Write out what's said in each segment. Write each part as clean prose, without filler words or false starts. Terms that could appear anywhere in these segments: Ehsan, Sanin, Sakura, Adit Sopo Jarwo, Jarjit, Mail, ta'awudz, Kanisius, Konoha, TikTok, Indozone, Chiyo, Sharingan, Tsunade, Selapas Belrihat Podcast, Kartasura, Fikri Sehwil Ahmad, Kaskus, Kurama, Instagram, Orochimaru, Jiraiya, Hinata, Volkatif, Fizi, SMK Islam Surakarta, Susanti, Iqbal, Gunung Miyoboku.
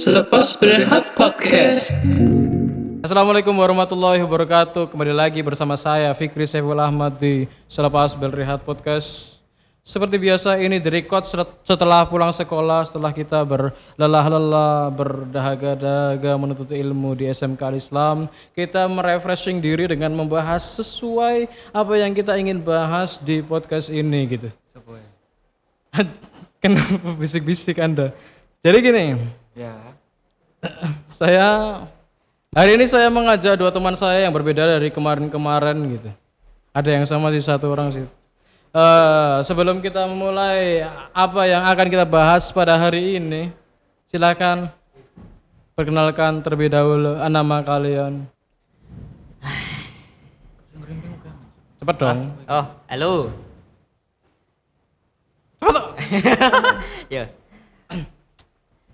Selapas Belrihat Podcast. Assalamualaikum warahmatullahi wabarakatuh. Kembali lagi bersama saya Fikri Sehwil Ahmad di Selapas Belrihat Podcast. Seperti biasa ini direkod setelah pulang sekolah, setelah kita berlelah-lelah, berdahaga-dahaga menuntut ilmu di SMK Islam. Kita merefreshing diri dengan membahas sesuai apa yang kita ingin bahas di podcast ini gitu. Kenapa bisik-bisik Anda? Jadi gini, ya. Hari ini saya mengajak dua teman saya yang berbeda dari kemarin-kemarin gitu. Ada yang sama sih, satu orang sih. Sebelum kita memulai apa yang akan kita bahas pada hari ini, silakan perkenalkan terlebih dahulu nama kalian. Cepat dong. Halo. Cepat.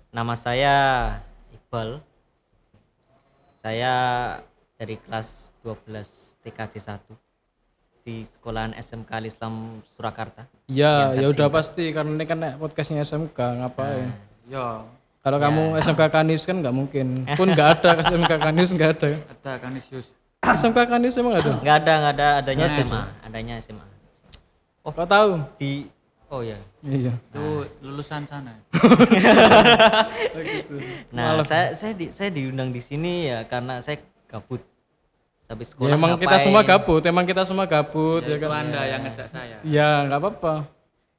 Nama saya Iqbal. Saya dari kelas 12 TKJ 1 di sekolahan SMK Islam Surakarta. Ya, ya udah pasti karena ini kan podcastnya SMK, ngapain? Ya. Kalau kamu SMK Kanius kan nggak mungkin. Pun nggak ada SMK Kanius, nggak ada. Ada Kanisius. SMK Kanius emang nggak ada? Nggak ada. Adanya SMA. Oh, kau tahu? Di Iya. Itu lulusan sana. Gitu. Nah, saya diundang di sini ya karena saya gabut. Habis sekolah. Ya, emang kita semua gabut ya kan. Anda yang ngejak saya. Ya, enggak apa-apa.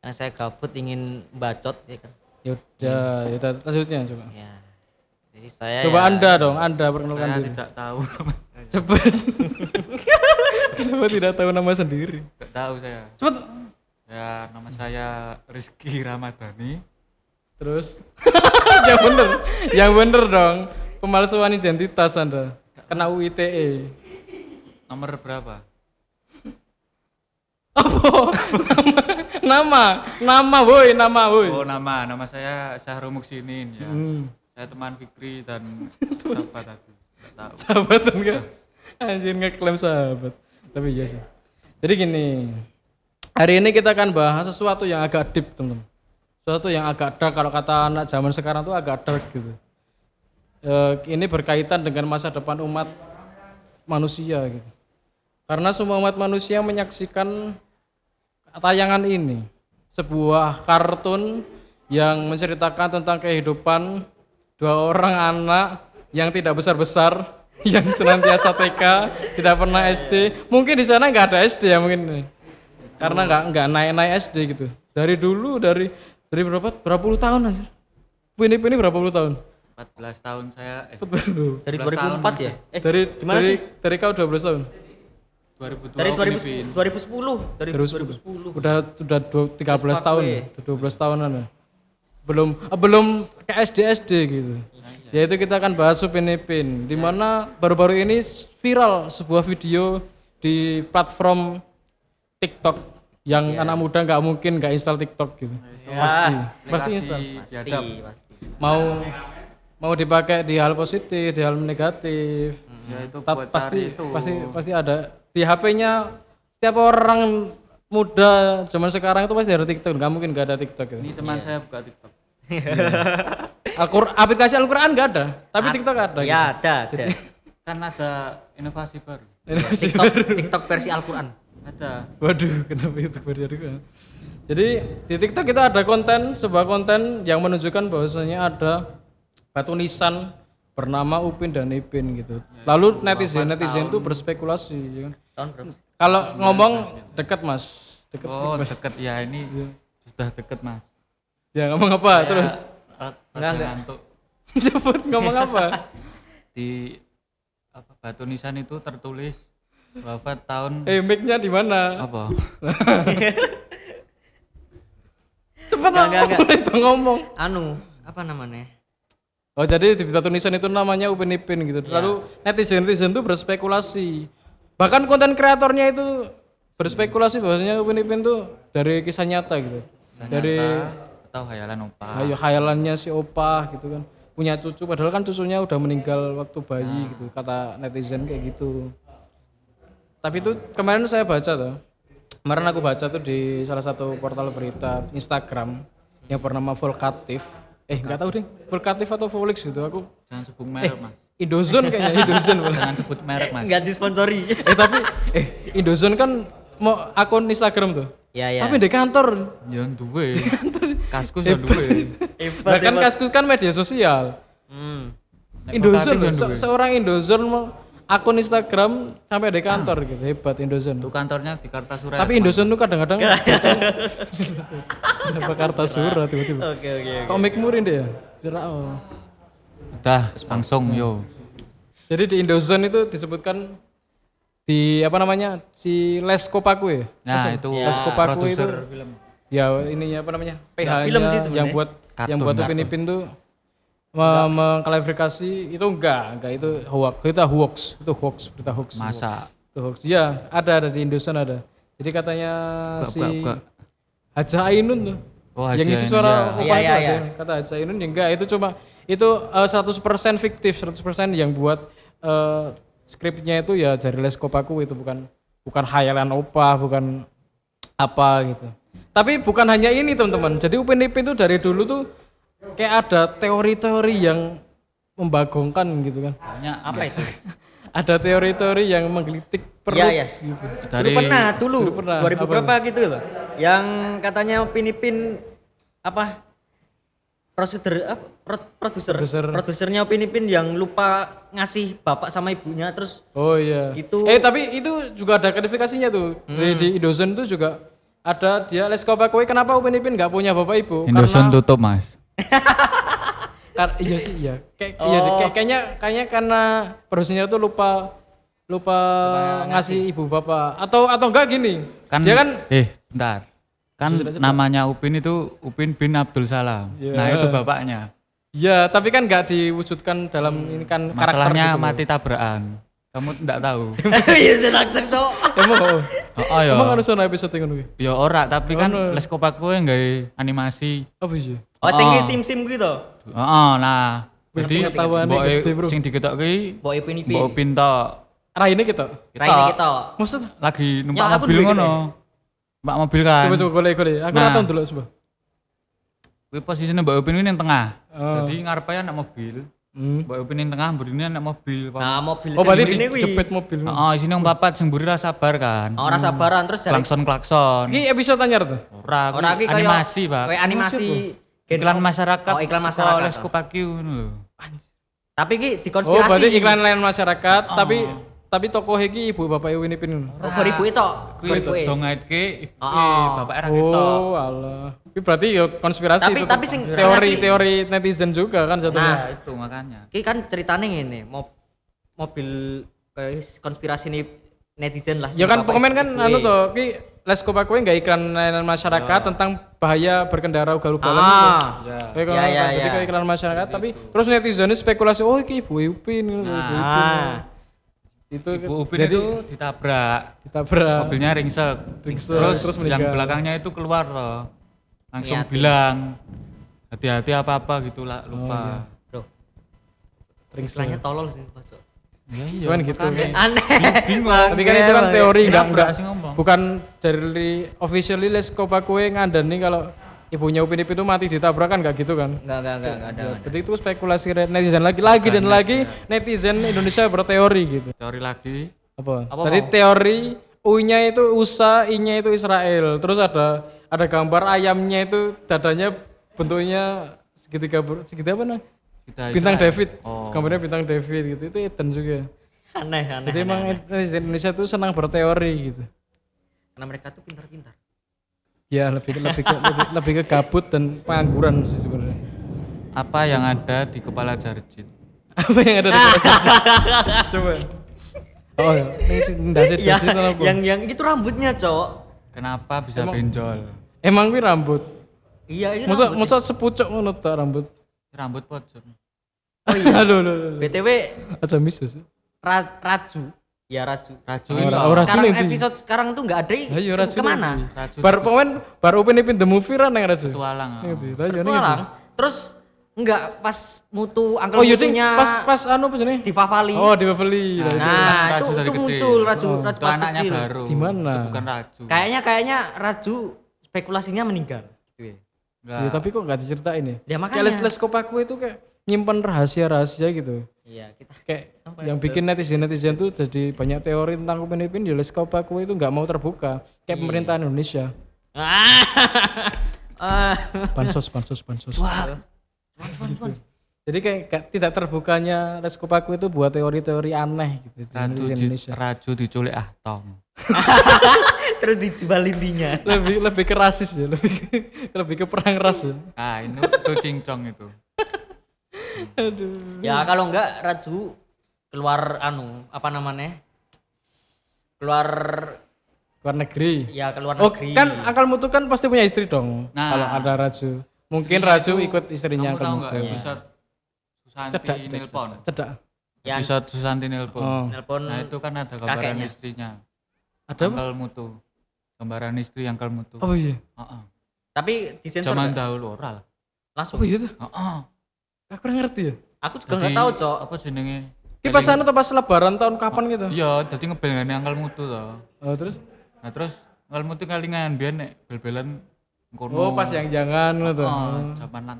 Karena saya gabut ingin bacot ya kan. Ya udah, ya lanjutnya coba. Ya. Jadi saya Anda dong, Anda perkenalkan diri. Saya tidak tahu nama saya. Cepat. Kenapa tidak tahu nama sendiri? Tidak tahu saya. Cepat. Ya, nama saya Rizky Ramadhani. Terus? yang bener dong. Pemalsuan identitas Anda. Kena UITE. Nomor berapa? Apa? Nama, woi. Oh, nama saya Syahrul Muksinin ya. Saya teman Fikri dan sahabat tadi. Enggak tahu. Sahabat enggak? Anjir, ngeklaim sahabat. Tapi iya sih. Jadi gini, hari ini kita akan bahas sesuatu yang agak deep, teman-teman. Sesuatu yang agak dark, kalau kata anak zaman sekarang tuh agak dark gitu. Ini berkaitan dengan masa depan umat manusia gitu. Karena semua umat manusia menyaksikan tayangan ini, sebuah kartun yang menceritakan tentang kehidupan dua orang anak yang tidak besar-besar, yang senantiasa TK, tidak pernah SD. Mungkin di sana nggak ada SD ya mungkin. Karena enggak naik-naik SD gitu. Dari dulu dari berapa puluh tahun aja. Upin Ipin berapa puluh tahun? 14 tahun saya. Dari 2004 tahun ya? Dari gimana sih? Dari kau 12 tahun. 2002. Dari 2010. Dari 2010. Udah 13 tahun. 12 tahunan ya. Belum ke SD gitu. Ya, yaitu kita akan bahas Upin Ipin. Di mana baru-baru ini viral sebuah video di platform TikTok yang anak muda nggak mungkin nggak install TikTok gitu. Pasti install. Pasti. Mau dipakai di hal positif, di hal negatif. Ya itu buat pasti itu. Pasti ada di HP-nya setiap orang muda zaman sekarang itu pasti ada TikTok. Nggak mungkin nggak ada TikTok gitu. Ini teman saya buka TikTok. Aplikasi Al-Qur'an nggak ada, tapi TikTok ada. Iya, gitu. Ada. Kan ada inovasi baru. TikTok versi Al-Qur'an. Ada. Waduh, kenapa itu berjadikan? Jadi di TikTok kita ada sebuah konten yang menunjukkan bahwasanya ada tulisan bernama Upin dan Ipin gitu. Lalu netizen itu berspekulasi ya. Tahun berapa? Kalau ngomong dekat Mas, dekat. Oh, dekat ya ini ya. Sudah dekat Mas. Ya ngomong apa ya, terus? Enggak ngantuk. Cepet ngomong apa? Di batu nisan itu tertulis wafat tahun mic-nya di mana? Apa? Cepat enggak ngomong. Apa namanya? Oh, jadi di batu nisan itu namanya Upin Ipin gitu. Ya. Lalu netizen itu berspekulasi. Bahkan konten kreatornya itu berspekulasi bahwasanya Upin Ipin tuh dari kisah nyata gitu. Dari atau khayalan opah. Khayalannya si opah gitu kan. Punya cucu padahal kan cucunya udah meninggal waktu bayi gitu, kata netizen kayak gitu. Tapi itu kemarin saya baca tuh. Kemarin aku baca tuh di salah satu portal berita Instagram yang bernama Volkatif. Enggak tahu deh, Volkatif atau Volix gitu aku. Jangan sebut merek, Mas. Indozone kayaknya, Indozone. Jangan sebut merek, Mas. Enggak disponsori. Tapi Indozone kan mau akun Instagram tuh. Iya. Tapi di kantor. Jangan duwe. Kaskus jangan duwe. Bahkan Kaskus kan media sosial. Indozone, seorang Indozone mau akun Instagram sampai ada kantor gitu, hebat Indozone. Tuh kantornya di Kartasura. Tapi Indozone tuh kadang-kadang kenapa Kartasura tiba-tiba. Oke. Komik murid ya? Jerao. Udah langsung yo. Jadi di Indozone itu disebutkan di apa namanya? Si Les Copaque ya. Nah, itu Les Copaque itu film. Ya ininya apa namanya? PH-nya yang buat Upin Ipin tuh mengklarifikasi itu enggak itu hoax. Berita hoax. Masa? Itu hoax. Iya, ada di Indosiar ada. Jadi katanya Haja Ainun tuh. Oh, yang isi suara opah itu aja. Kata Haja Ainun enggak, itu cuma itu 100% fiktif, 100% yang buat skripnya itu ya dari Les Copaque itu bukan khayalan opah, bukan apa gitu. Tapi bukan hanya ini, teman-teman. Jadi Upin Ipin itu dari dulu tuh kayak ada teori-teori yang membagongkan gitu kan. Banyak apa itu? Ada teori-teori yang menggelitik perut. Iya. Gitu. Dulu pernah 2000 berapa gitu loh. Yang katanya Upin-Ipin apa? Produsernya Upin-Ipin yang lupa ngasih bapak sama ibunya terus. Oh iya. Gitu. Tapi itu juga ada klarifikasinya tuh. Di Indozone tuh juga ada dia Les Copaque kenapa Upin-Ipin enggak punya bapak ibu? Indozone tutup, Mas. Iya sih ya. Kayaknya karena produsernya tuh lupa ngasih ibu bapak atau enggak gini. Kan, dia kan bentar. Kan namanya Upin itu Upin bin Abdul Salam. Yeah. Nah, itu bapaknya. Iya, tapi kan enggak diwujudkan dalam ini kan masalahnya gitu. Mati tabrakan. Kamu enggak tahu. Ya terakhir so. Emang harus ono episode ngono kuwi. Ya ora, tapi kan Les Copaque nggawe animasi. Apa sih? Oh, sing sim-sim kuwi to. Heeh, nah. Dadi pengetahuane sing diketok kuwi mbok Upin-Ipin. Mbok Upin tok. Raine ketok. Maksud lagi numpak mobil ngono. Numpak mobil kan. Coba golek-golek. Aku ora tau ndelok sebab. Kuwi posisine mbok Upin kuwi ning tengah. Dadi ngarepe anak mobil. Mbak Upin yang tengah, mburi ini anak mobil. Nah, mobil sendiri ini jepit mobil. Oh, isinya papat, semburi rasa sabar kan. Orang sabaran terus jadi klakson-klakson. Ini episode anyar tuh? Orang animasi Pak. Kayak animasi iklan masyarakat. Oh, iklan masyarakat. Les Copaque lho. Tapi ini dikonspirasi. Oh, berarti iklan lain masyarakat, tapi tokoh ini ibu bapak Upin Ipin. Oh, ibu itu? Ibu itu ngaitke, ibu bapak era itu. Oh, alah. Ini berarti ya konspirasi tapi, itu. Tapi teori-teori netizen juga kan satunya. Nah, itu makanya. Ini kan ceritanya ini, mobil konspirasi ini netizen lah. Ya kan komen kan anu tuh, ini Les Copaque enggak iklan layanan masyarakat tentang bahaya berkendara ugal-ugalan gitu. Jadi kan iklan masyarakat, tapi terus netizen spekulasi, oh ini ibu Upin gitu. Itu ibu Upin jadi, itu ditabrak mobilnya ringsek. Terus yang belakangnya itu keluar loh langsung hati-hati. Bilang hati-hati apa-apa gitulah lupa bro ringselnya tolol sih Pak Cok cuman gitu aneh tapi kan itu kan teori enggak bukan dari officially Les Copaque ngandani kalau ibunya Upin Ipin itu mati ditabrak kan enggak gitu kan? Enggak ada. Jadi itu spekulasi netizen lagi netizen Indonesia berteori gitu. Teori lagi. Apa? Tadi teori U-nya itu USA, I-nya itu Israel. Terus ada gambar ayamnya itu dadanya bentuknya segitiga apa nah? Bintang Israel. David. Oh. Gambarnya bintang David gitu. Itu Eden juga. Aneh. Jadi emang netizen Indonesia tuh senang berteori gitu. Karena mereka tuh pintar-pintar. Ya lebih ke kabut dan pengangguran sih sebenarnya. Apa yang ada di kepala Jarjit? Apa yang ada di kepala Jarjit? Coba. Oh, ini Jarjit apa? Yang itu rambutnya, Cok. Kenapa bisa benjol? Emang kuwi rambut. Iya, ini rambut. Mosok sepucuk ngono tok rambut. Rambut pojok. Oh iya. Lho. BTW aja misus. Raju. Ya Raju itu sekarang episode itu. Sekarang tuh gak ada ya, kemana? Bar Upin Ipin the movie kan yang Raju Petualang terus enggak pas mutu angkel mutunya pas apa sini? Di Favali nah itu muncul Raju pas kecil dimana? Itu bukan Raju kayaknya Raju spekulasinya meninggal Ya, tapi kok nggak diceritain ya? Ya makanya. Kayak Les Copaque itu kayak nyimpen rahasia-rahasia gitu. Iya, kita kayak yang bikin netizen-netizen tuh jadi banyak teori tentang Upin Ipin. Ya Les Copaque itu nggak mau terbuka. Kayak pemerintahan Indonesia. Bansos. Wah. Cuman. Jadi kayak tidak terbukanya Les Copaque itu buat teori-teori aneh gitu. Raju diculik Tom. Terus dijual intinya. Lebih ke rasis ya, lebih ke perang ras ya. Ah, ini tuh cincong itu. Aduh. Ya kalau enggak Raju keluar keluar negeri. Ya, keluar negeri. Kan akal mutu kan pasti punya istri dong. Nah, kalau ada Raju. Mungkin Raju ikut istrinya akal mutu. Kamu tahu enggak episode Susanti nelpon? Cedak. Episode Susanti nelpon. Nah, itu kan ada gambaran istrinya. Ada akal mutu. Gambaran istri akal mutu. Oh iya. Heeh. Tapi disensor zaman dahulu ora. Langsung. Oh iya tuh. Heeh. Aku kurang ngerti ya. Aku juga enggak tahu, Cok. Apa jenenge? Ki pasan atau pas lebaran tahun kapan gitu? Iya, dadi ngebelane akal mutu to. Oh, terus? Nah, terus akal mutu kalingan biyen nek bel-belan kono. Oh, pas yang jangan ngono to. Heeh, zaman lan.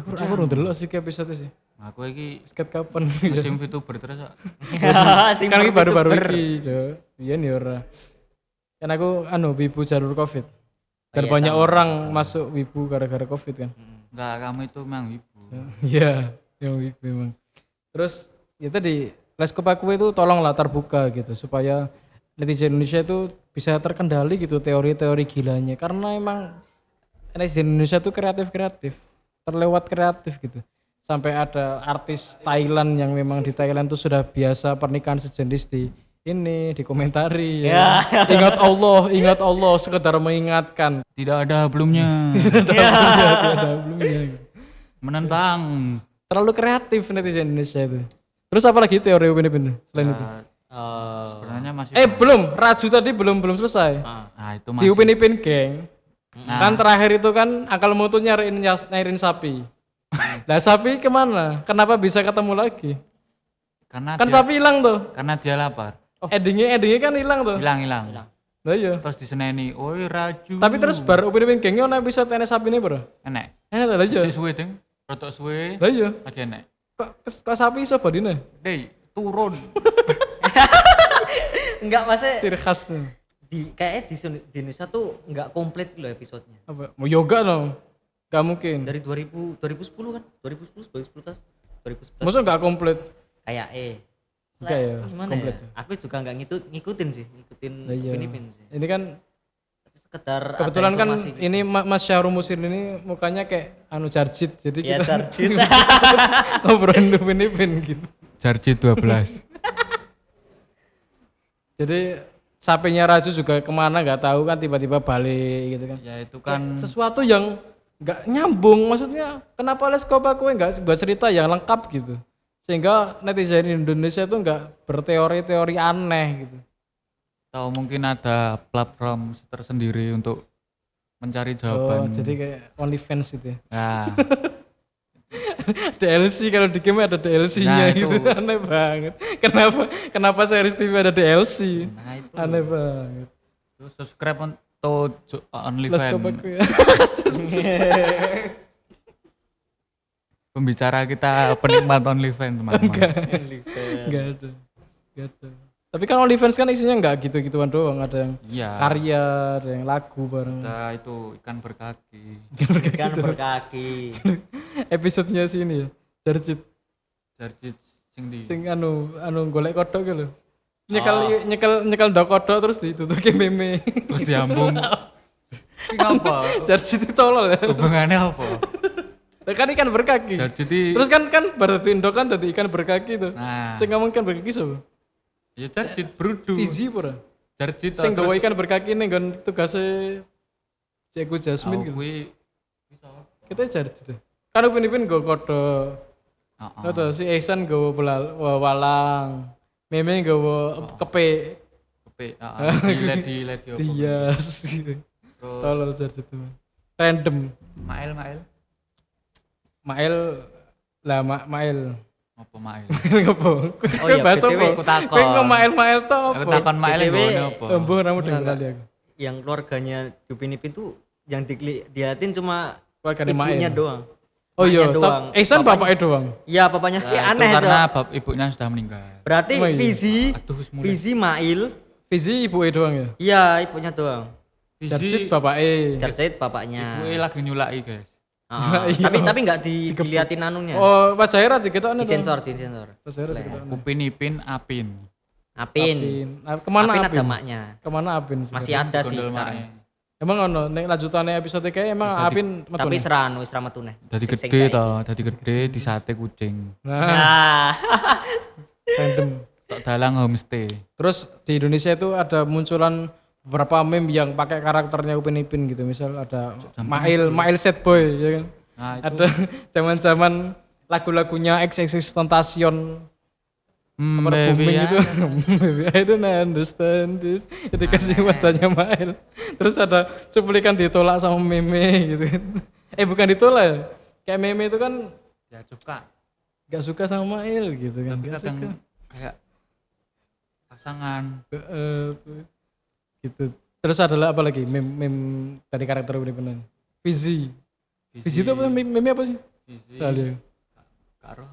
Aku ora ndelok sih ki episode sih. Aku iki sket kapan musim VTuber terus kok. Kan iki baru-baru iki, Cok. Biyen ya ora. Kan aku wibu jalur Covid. Dan banyak orang masuk wibu gara-gara Covid kan. Enggak, kamu itu memang wibu. Iya, yang wibu memang. Terus ya tadi Les Copaque itu tolonglah terbuka gitu supaya netizen Indonesia itu bisa terkendali gitu teori-teori gilanya. Karena emang netizen Indonesia itu kreatif-kreatif, terlewat kreatif gitu. Sampai ada artis Thailand yang memang di Thailand itu sudah biasa pernikahan sejenis dikomentari ya. Ingat Allah sekedar mengingatkan. Tidak ada belumnya. Tidak ada belumnya. Menentang. Terlalu kreatif netizen Indonesia itu. Terus apa lagi teori Upin Ipin selain itu? Sebenarnya masih belum. Raju tadi belum selesai. Nah, itu masih. Di Upin Ipin geng. Nah. Kan terakhir itu kan akal mutu nyariin sapi. Nah, sapi kemana? Kenapa bisa ketemu lagi? Karena kan dia, sapi hilang tuh. Karena dia lapar. Endingnya kan hilang tuh. Hilang. Lah iya. Terus diseneni, "Oi Raju." Tapi terus bar Upin Ipin gengnya ono episode enek sapine, Bro. Enek lah iya. Cek suwe, Ding. Rotok suwe. Lah iya. Lagi enek. Kok sapi iso badine? Dey, turun. Enggak mase. Ciri khasnya. Kayaknya di Indonesia tuh enggak komplit loh episodenya. Apa? Mau yoga loh. Enggak mungkin. Dari 2010 kan? 2010. Maksudnya enggak komplit. Kayak komplit. Ya? Aku juga enggak ngikutin Upin Ipin sih. Ini kan tapi sekedar kebetulan kan gitu. Ini Mas Syahru Musir ini mukanya kayak Jarjit. Jadi ya, kita Jarjit. Ngobrolin Upin Ipin gitu. Jarjit 12. Jadi sapinya Raju juga kemana enggak tahu kan tiba-tiba balik gitu kan. Ya itu kan sesuatu yang enggak nyambung, maksudnya kenapa Les Copaque enggak buat cerita yang lengkap gitu. Sehingga netizen Indonesia itu nggak berteori-teori aneh gitu. Atau mungkin ada platform tersendiri untuk mencari jawaban. Oh, jadi kayak OnlyFans gitu ya? Nah. DLC, kalau di game ada DLC-nya gitu. Aneh banget. Kenapa series TV ada DLC? Nah, itu. Aneh banget. Terus subscribe untuk OnlyFans. Pembicara kita penikmat OnlyFans, teman-teman. Enggak ada. Tapi kan OnlyFans kan isinya enggak gitu-gituan doang, ada yang karya, ada yang lagu bareng. Nah, itu ikan berkaki. Episodenya sini ya, Jarjit sing di. Sing anu golek kodok gitu. Nyekel ndok kodok terus ditutuki meme. Terus diambung. Ki apa? Jarjit tolol ya. Hubungannya apa? Kan ikan berkaki. Jadi terus kan berarti Indo kan tadi ikan berkaki tuh. Nah. Sing ngomong ikan berkaki sapa? Ya Jarjit Brudu. Fizi pura. Jarjit sing gawe ikan berkaki ning nggon tugase Cekku Jasmine gitu. Kuwi iso. Kita Jarjit. Kan Upin Ipin nggo kodhok. Heeh. Terus si Ehsan nggo walang. Meme nggo kepik. Kepik, heeh. Diledi opo. Iya. Tolol Jarjit. Random. Mail. Mael. Apa Mael? Apa? Oh iya, BTW aku takon. Kowe ngomong Mael to apa? Aku takon Mael ngene apa? Mbuh ramu dengar kali aku. Yang keluarganya Upin Ipin tuh yang dilihatin cuma Keluarganya ibunya main. Doang. Oh iya, Ehsan bapaknya doang? Iya bapaknya, ya, aneh itu karena ibunya sudah meninggal. Berarti Fizi Mail. Fizi ibunya doang ya? Iya ibunya doang. Jarjit bapaknya. Jarjit bapaknya. Ibunya lagi nyulai guys. Ah, tapi enggak diliatin anunya. Oh, wajahnya diketok nih. Disensor. Upin Ipin Apin. Kemana Apin? Ada maknya. Kemana Apin? Masih ada sih sekarang. Emang ono nek lanjutane episode kae emang Apin metune. Tapi seran wis ra metune. Dadi gede disate kucing. Nah. Random tok dalang homestay. Terus di Indonesia itu ada munculan beberapa meme yang pakai karakternya Upin Ipin gitu. Misal ada Mail Set Boy ya kan. Nah, itu. Ada zaman-zaman lagu-lagunya XXX Tentacion. Booming ya. Itu maybe I don't understand this dikasih wajahnya Mail, terus ada cuplikan ditolak sama meme gitu kan, bukan ditolak ya, kayak meme itu kan gak suka sama Mail gitu kan, tapi kadang kayak pasangan gitu. Terus adalah apa lagi meme dari karakter bener-bener Fizi itu apa meme apa sih? Fizi karo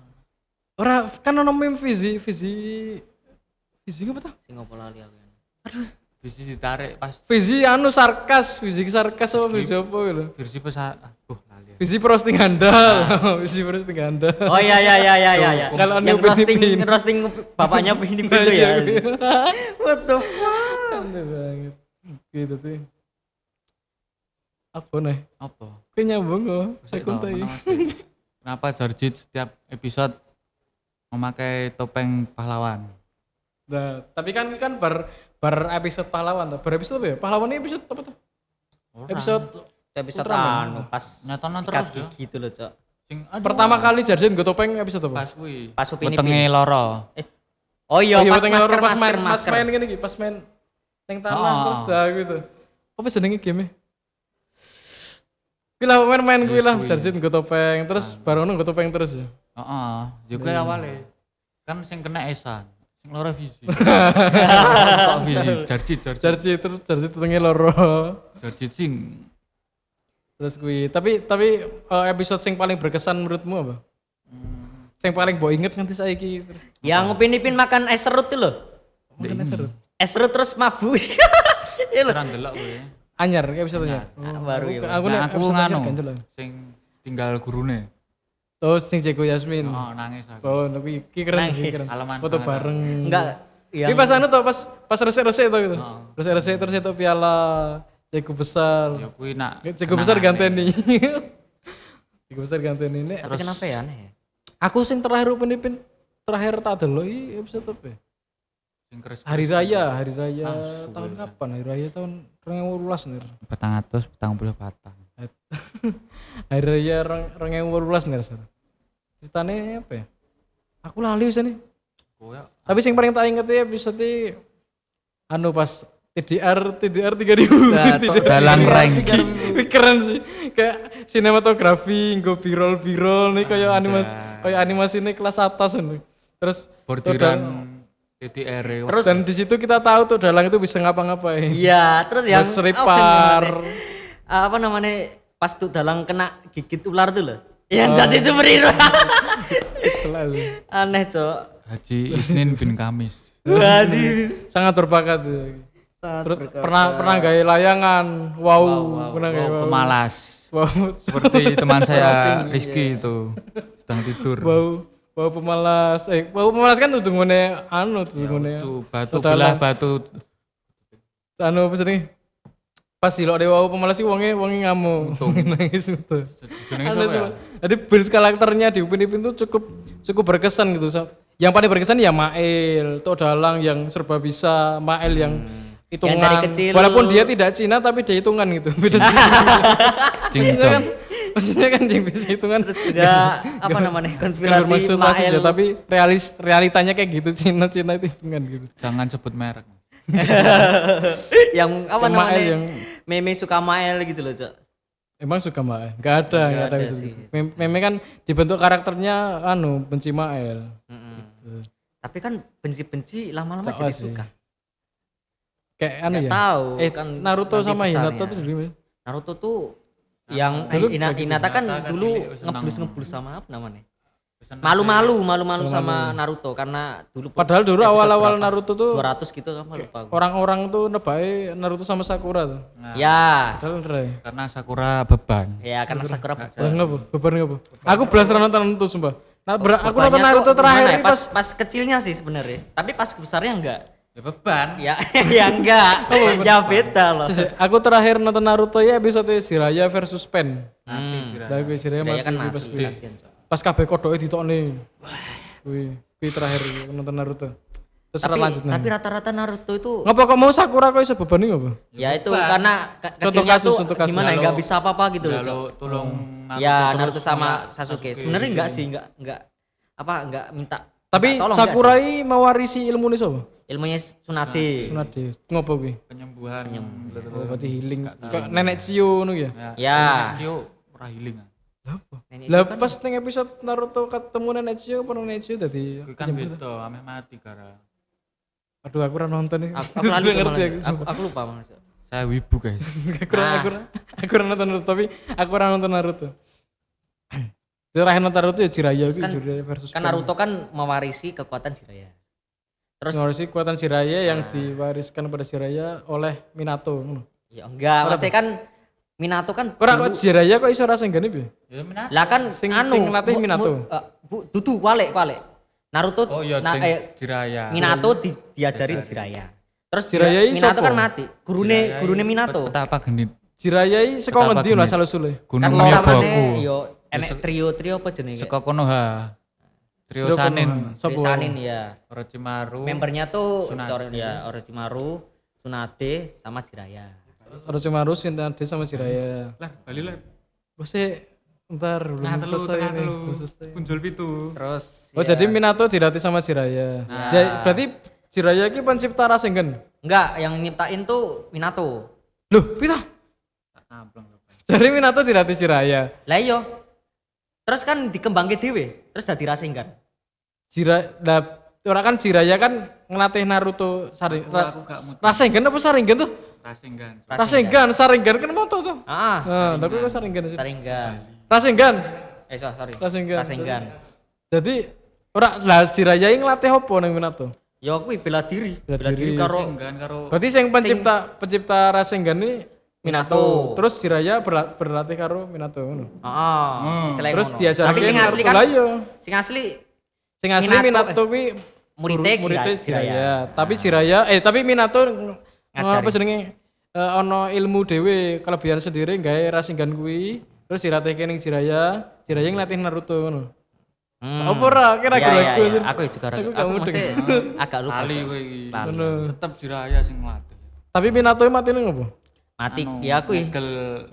ora kan ono meme Fizi apa ta? Sing opo lali aku. Aduh, Fizi ditarik pas. Fizi sarkas apa Fizi apa lho? Fizi pesah. Aduh, lali. Fizi roasting handal. Oh iya. Kalau roasting bapaknya begini gitu ya. What the fuck? Banget. Gitu tuh. Apa nih? Apa? Ki nyambung kok. Kenapa Jarjit setiap episode memakai topeng pahlawan? Nah, tapi kan ber episode pahlawan, ber episode apa ya? Pahlawannya episode apa tuh? Episode anu pas nonton terus ya. Gitu loh, Cok. Pertama kali Jarjit nggo topeng episode apa? Pas kuwi. Pas Upin Ipin. Wetenge loro. Oh iya, pas masker, main ngene iki, pas main ning tanah terus dah gitu. Apa jenenge game-e? Kuwi lah main kuwi lah Jarjit nggo topeng terus baru nggo topeng terus ya. Ya kuwi awale. Kan sing kena Esan, sing loro Fizi. Kok Fizi Jarjit terus Jarjit tenge loro. Jarjit sing. Terus kuwi, tapi episode sing paling berkesan menurutmu apa? Sing paling mbok inget nganti saiki. Ya Upin Ipin makan es serut itu lho. Makan es serut. Es serut terus mabuk. Ya lho. Ora ndelok kowe. Anyar episode nya. Baru ya. Aku nganu sing tinggal gurune. Terus sing Ceko Yasmin. Oh, nangis aku. Oh, tapi iki keren. Foto bareng. Enggak, ya. Iki pas anu to, pas resik-resik to gitu. Resik-resik terus itu piala Ceko besar. Ya kuwi nak. Ceko besar ganteni. Ceko besar ganteni nek. Tapi kenapa ya aneh ya? Aku sing terakhir Upin Ipin terakhir tak deloki episode apa? Sing Kres. Hari Raya tahun kapan? Hari Raya tahun 2018 nir. 424. Hari Raya 2018 nir. Ceritanya apa ya? Aku lali nih. Ya. Tapi sing paling tak inget ya episode anu pas TDR 3000. Nah, dalang ranking. Keren sih. Kayak sinematografi, nggo birol-birol nih kayak animasi kelas atas nih. Terus bordiran TDR. Terus dan di situ kita tahu tuh dalang itu bisa ngapa-ngapain. Iya, terus yang seripar. Apa namanya? Pas tuh dalang kena gigit ular tuh loh. Yang jadi sumberin aneh cok. Haji Isnin bin Kamis. Haji sangat berbakat tuh. Terus pernah gaya layangan. Wow. Pernah gaya pemalas. Wow. Seperti teman saya Rizky itu sedang tidur. Wow pemalas. Wow pemalas kan tuh ngene anu tuh ngene. Batu belah. Anu apa sih? Pas silok dewa pemalas iki wonge ngamuk. Nangis betul. Jenenge sapa ya? Jadi build karakternya di Upin Ipin itu cukup berkesan gitu. Yang paling berkesan ya Mail, tok dalang yang serba bisa, Mail yang hitungan. Yang walaupun dia tidak Cina tapi dia hitungan gitu. Beda sih. Cincang. Maksudnya kan dia bisa hitungan terus juga apa namanya? Konspirasi Mail. Tapi realitanya kayak gitu, Cina itu hitungan gitu. Jangan sebut merek. Yang apa namanya meme suka Mael gitu loh cok. Emang suka Mael? Gak ada sih. Meme kan dibentuk karakternya benci Mael gitu. Tapi kan benci lama-lama tak jadi suka kayak ya tahu kan Naruto sama Hinata tuh dulu. Naruto tuh yang Hinata kan dulu ngeblus sama apa namanya? Malu-malu sama Naruto karena dulu padahal dulu awal-awal Naruto tuh 200 gitu kan lupa gue. Orang-orang tuh nebake Naruto sama Sakura tuh. Nah, ya. Karena Sakura beban. Ya karena Sakura beban apa? Aku belasan nonton itu sumpah. Nah, aku nonton Naruto terakhir pas kecilnya sih sebenarnya. Tapi pas besarnya enggak. Ya beban. Ya ya enggak. Ya beda loh. Aku terakhir nonton Naruto ya episode Jiraiya versus Pen. Tapi Jiraiya kan mati pas kabeh kodoke ditokne. Wih, kuwi terakhir nonton Naruto. Terus lanjutnya. Tapi rata-rata Naruto itu ngapa kok mau Sakura kok iso bebani apa? Ya itu karena kecilnya tuh gimana enggak bisa apa-apa gitu loh. Kalau tolong Naruto ya Naruto sama Sasuke. Sebenarnya enggak minta. Tapi Sakura iki mewarisi ilmune sapa? Ilmunya Tsunade. Ngopo kuwi? Penyembuhan. Berarti healing. Nenek Chiyo ngono ya? Ya. Chiyo ora healing. Lah pas ning episode Naruto ketemu Neji apa Neji dadi kan beda ameh mati gara. Aduh aku ora nonton iki. Aku lupa banget. Saya wibu guys. Aku ora nonton Naruto tapi aku ora nonton Naruto. Terakhir nonton Naruto ya Jiraiya sih Jiraiya versus kan Naruto kan mewarisi kekuatan Jiraiya. Terus mewarisi kekuatan Jiraiya yang diwariskan pada Jiraiya oleh Minato ngono. Ya enggak, pasti kan Minato kan ora kok Jiraiya kok iso Rasengan piye? Ya Minato. Lah kan sing ngelatih Minato. Dudu walek. Naruto Jiraiya. Minato diajarin Jiraiya. Terus Jiraiya Minato kan mati. Gurune Minato. Betapa genit. Jiraiya iki saka ngendi lho asal usule? Gunung Miyoboku. Yo enek trio apa jenenge? Saka Konoha. Trio Sanin. Sanin ya. Orochimaru. Membernya tuh Orochimaru, Tsunade sama Jiraiya. Orochimaru Tsunade sama Jiraiya. Lah, bali lah. Wes entar belum selesai nih. Punjul pitu. Terus jadi Minato dilatih sama Jiraiya. Nah. Berarti Jiraiya iki pencipta Rasengan. Enggak, yang nyiptain tuh Minato. Loh, piye? Amplong lho. Jadi Minato dilatih Jiraiya. Lah iya. Terus kan dikembangke dhewe, terus dadi Rasengan. Orang kan Jiraiya kan ngelatih Naruto Rasengan apa Sharingan tuh? Rasengan, Sharingan kan moto tuh. Tapi kok Sharingan. Rasengan. Jadi ora lah Jiraiya iki ngelatih apa nang Minato? Ya kuwi bela diri karo. Berarti sing pencipta Rasengan ini Minato. Terus Jiraiya berlatih karo Minato ngono. Heeh. Terus diajarkan. Tapi sing asli kan. Sing asli Minato kuwi muridé Jiraiya. Tapi Jiraiya tapi Minato apa jenenge ana ilmu dhewe kelebihan sendiri gawe Rasengan kuwi terus dilatihke ning Jiraiya nglatih Naruto ngono. Apa ora kira-kira aku. Aku juga aku mesti agak lupa. Lali kowe iki. Tetep Jiraiya sing nglatih. Tapi Minato mati ning opo? Mati ya kuwi.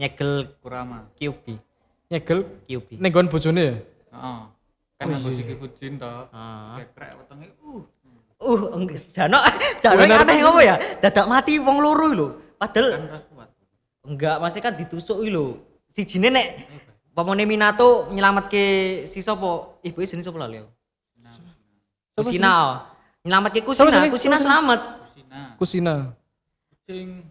Nyegel Kurama. Kyuubi. Nyegel Kyuubi. Ning nggon bojone ya? Heeh. Kan nggo siki Fujin ta. Kekrek wetenge. Janok aneh ngopo ya? Dadak mati wong loro lho. Padahal kan kuat. Enggak, mesti kan ditusuk iki lho. Sijine nek pomone Minato nyelametke si sapa? Ibu jenenge sapa lho? Kushina. Nyelametke Kushina selamat. Kushina. Sing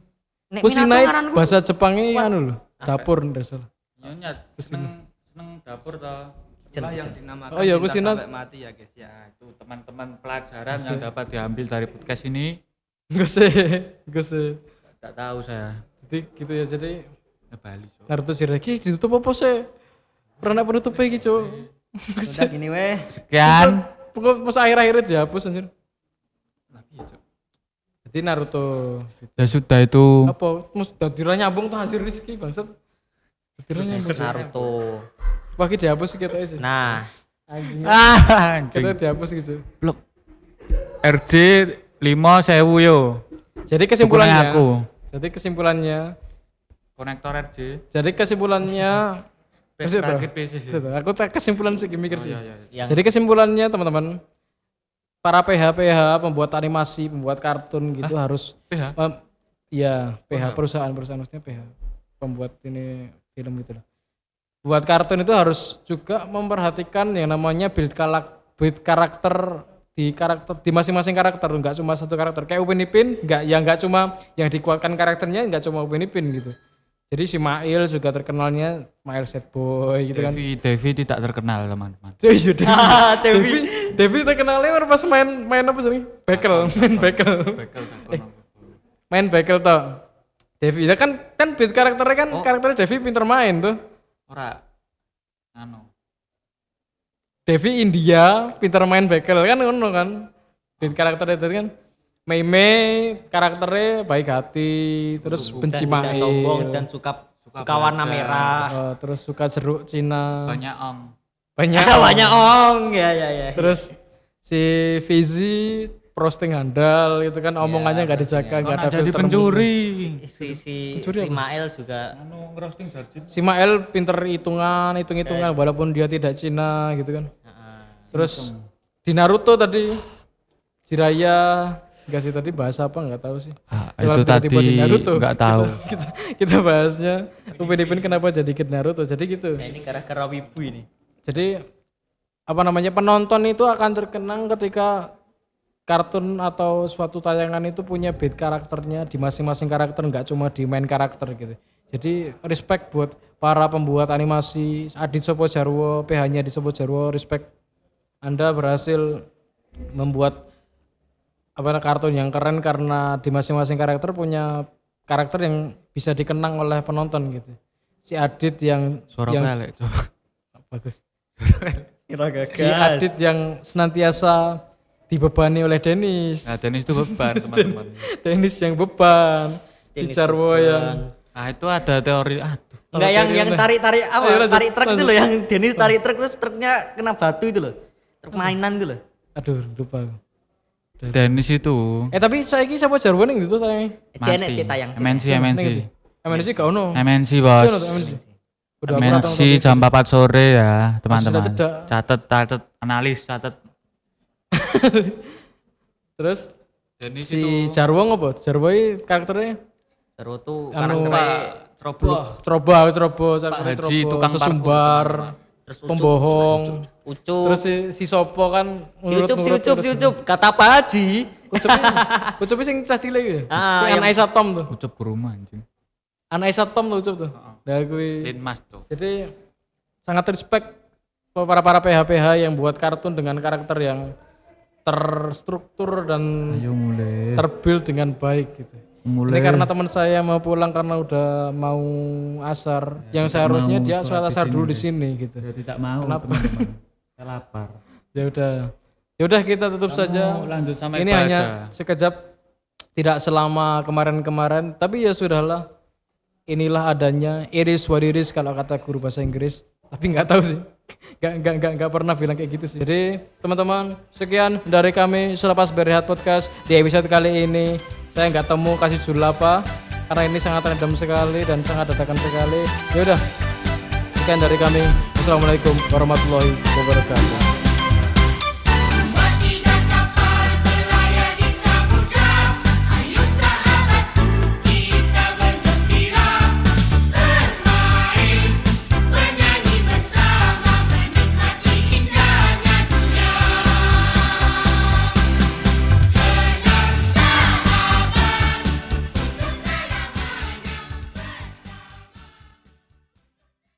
nek Kushina bahasa Jepange anu lho, dapur ndasel. Nyet seneng dapur ta. Yang dinamakan Cinta Sampai Mati ya guys ya. Itu teman-teman pelajaran yang dapat diambil dari podcast ini. Enggak sih. Enggak tahu saya. Jadi gitu ya jadi Bali. Naruto Jiraiya iki ditutup apa sih? Pernah penutup iki, Cuk. Udah gini weh. Sekian. Pokok pas akhir-akhir dihapus anjir. Lagi ya, Cuk. Jadi Naruto ya sudah itu. Apa mesti dadira nyambung tuh anjir rezeki bangsat. Dadira nyambung Naruto. Wah, kita dihapus gitu aja. Nah, anjing. Kita dihapus gitu. Blok. RJ 5000 yo. Jadi kesimpulannya. Konektor RJ. Jadi kesimpulannya. Target PC. Aku kesimpulan sih mikir sih. Iya. Jadi kesimpulannya teman-teman. Para PH pembuat animasi, pembuat kartun gitu harus. PH. Iya, PH perusahaan maksudnya PH. Pembuat ini film gitu. Buat kartun itu harus juga memperhatikan yang namanya build karakter di masing-masing karakter, enggak cuma satu karakter. Kayak Upin Ipin, enggak cuma yang dikuatkan karakternya, enggak cuma Upin Ipin gitu. Jadi si Mail juga terkenalnya Mail Sad Boy gitu. Devi tidak terkenal teman-teman. Devi terkenalnya pas main apa sih? Bekel toh. Devi ya kan beat karakternya kan oh. Karakternya Devi pinter main tuh. Ora. Anu. Devi India pinter main bekel kan ngono kan. Beat karakternya itu kan. Meme karakternya baik hati, terus benci main, sombong dan suka warna merah, terus suka jeruk Cina, banyak ong, ya. Terus si Fizi posting handal gitu kan, omongannya nggak dijaga, nggak ada filter. Jadi pencuri. Si Mael juga. Si Mael pinter hitungan, walaupun dia tidak Cina gitu kan. Terus di Naruto tadi, Jiraiya. Enggak sih tadi bahas apa enggak tahu sih. Itu tadi enggak tahu. Kita bahasnya Upin Ipin kenapa jadi ke Naruto. Jadi gitu. Nah, ini gara-gara wibu ini. Jadi apa namanya penonton itu akan terkenang ketika kartun atau suatu tayangan itu punya beat karakternya di masing-masing karakter, enggak cuma di main karakter gitu. Jadi respect buat para pembuat animasi, Adit Sopo Jarwo, PH-nya Adit Sopo Jarwo, respect. Anda berhasil membuat kartun yang keren karena di masing-masing karakter punya karakter yang bisa dikenang oleh penonton gitu. Si Adit yang suara elek coba. Bagus. Si Adit yang senantiasa dibebani oleh Dennis. Nah, Dennis itu beban teman-teman. Dennis yang beban. Si Jarwo yang itu ada teori Enggak yang tarik-tarik apa? Ayo, tarik truk itu loh yang Dennis tarik truk terus truknya kena batu itu loh. Truk mainan itu loh. Aduh, lupa. Dennis itu. Tapi saiki sapa Jarwo ning gitu saiki? Mati. MNC gak ono. MNC bos. MNC jam 4 sore ya, teman-teman. Catet, analis. Terus Dennis si itu. Si Jarwo ngopo? Jarwo iki karaktere? Jarwo tuh karaktere trobo, tukang sesumbar. Terus pembohong, ucup. Terus si Sopo kan si ucup, kata Pak Haji ucup sing cacile iki sing anak Isatom tuh ucup Kurama anjing anak Isatom tuh ucup tuh dah kuwi Linmas tuh. Jadi sangat respect para PH-PH yang buat kartun dengan karakter yang terstruktur dan terbuild dengan baik gitu. Mulai. Ini karena teman saya mau pulang karena udah mau asar, yang seharusnya dia sholat asar dulu di sini gitu. Ya tidak mau. Kenapa? Teman-teman. Saya lapar. Ya udah kita tutup saja. Lanjut sampai ini hanya sekejap, tidak selama kemarin-kemarin, tapi ya sudahlah. Inilah adanya. It is what it is kalau kata guru bahasa Inggris. Tapi nggak tahu sih. Gak pernah bilang kayak gitu sih. Jadi teman-teman, sekian dari kami Selapas Belrihat Podcast di episode kali ini. Saya nggak temu kasih judul apa karena ini sangat random sekali dan sangat dadakan sekali. Ya udah, sekian dari kami. Assalamualaikum warahmatullahi wabarakatuh.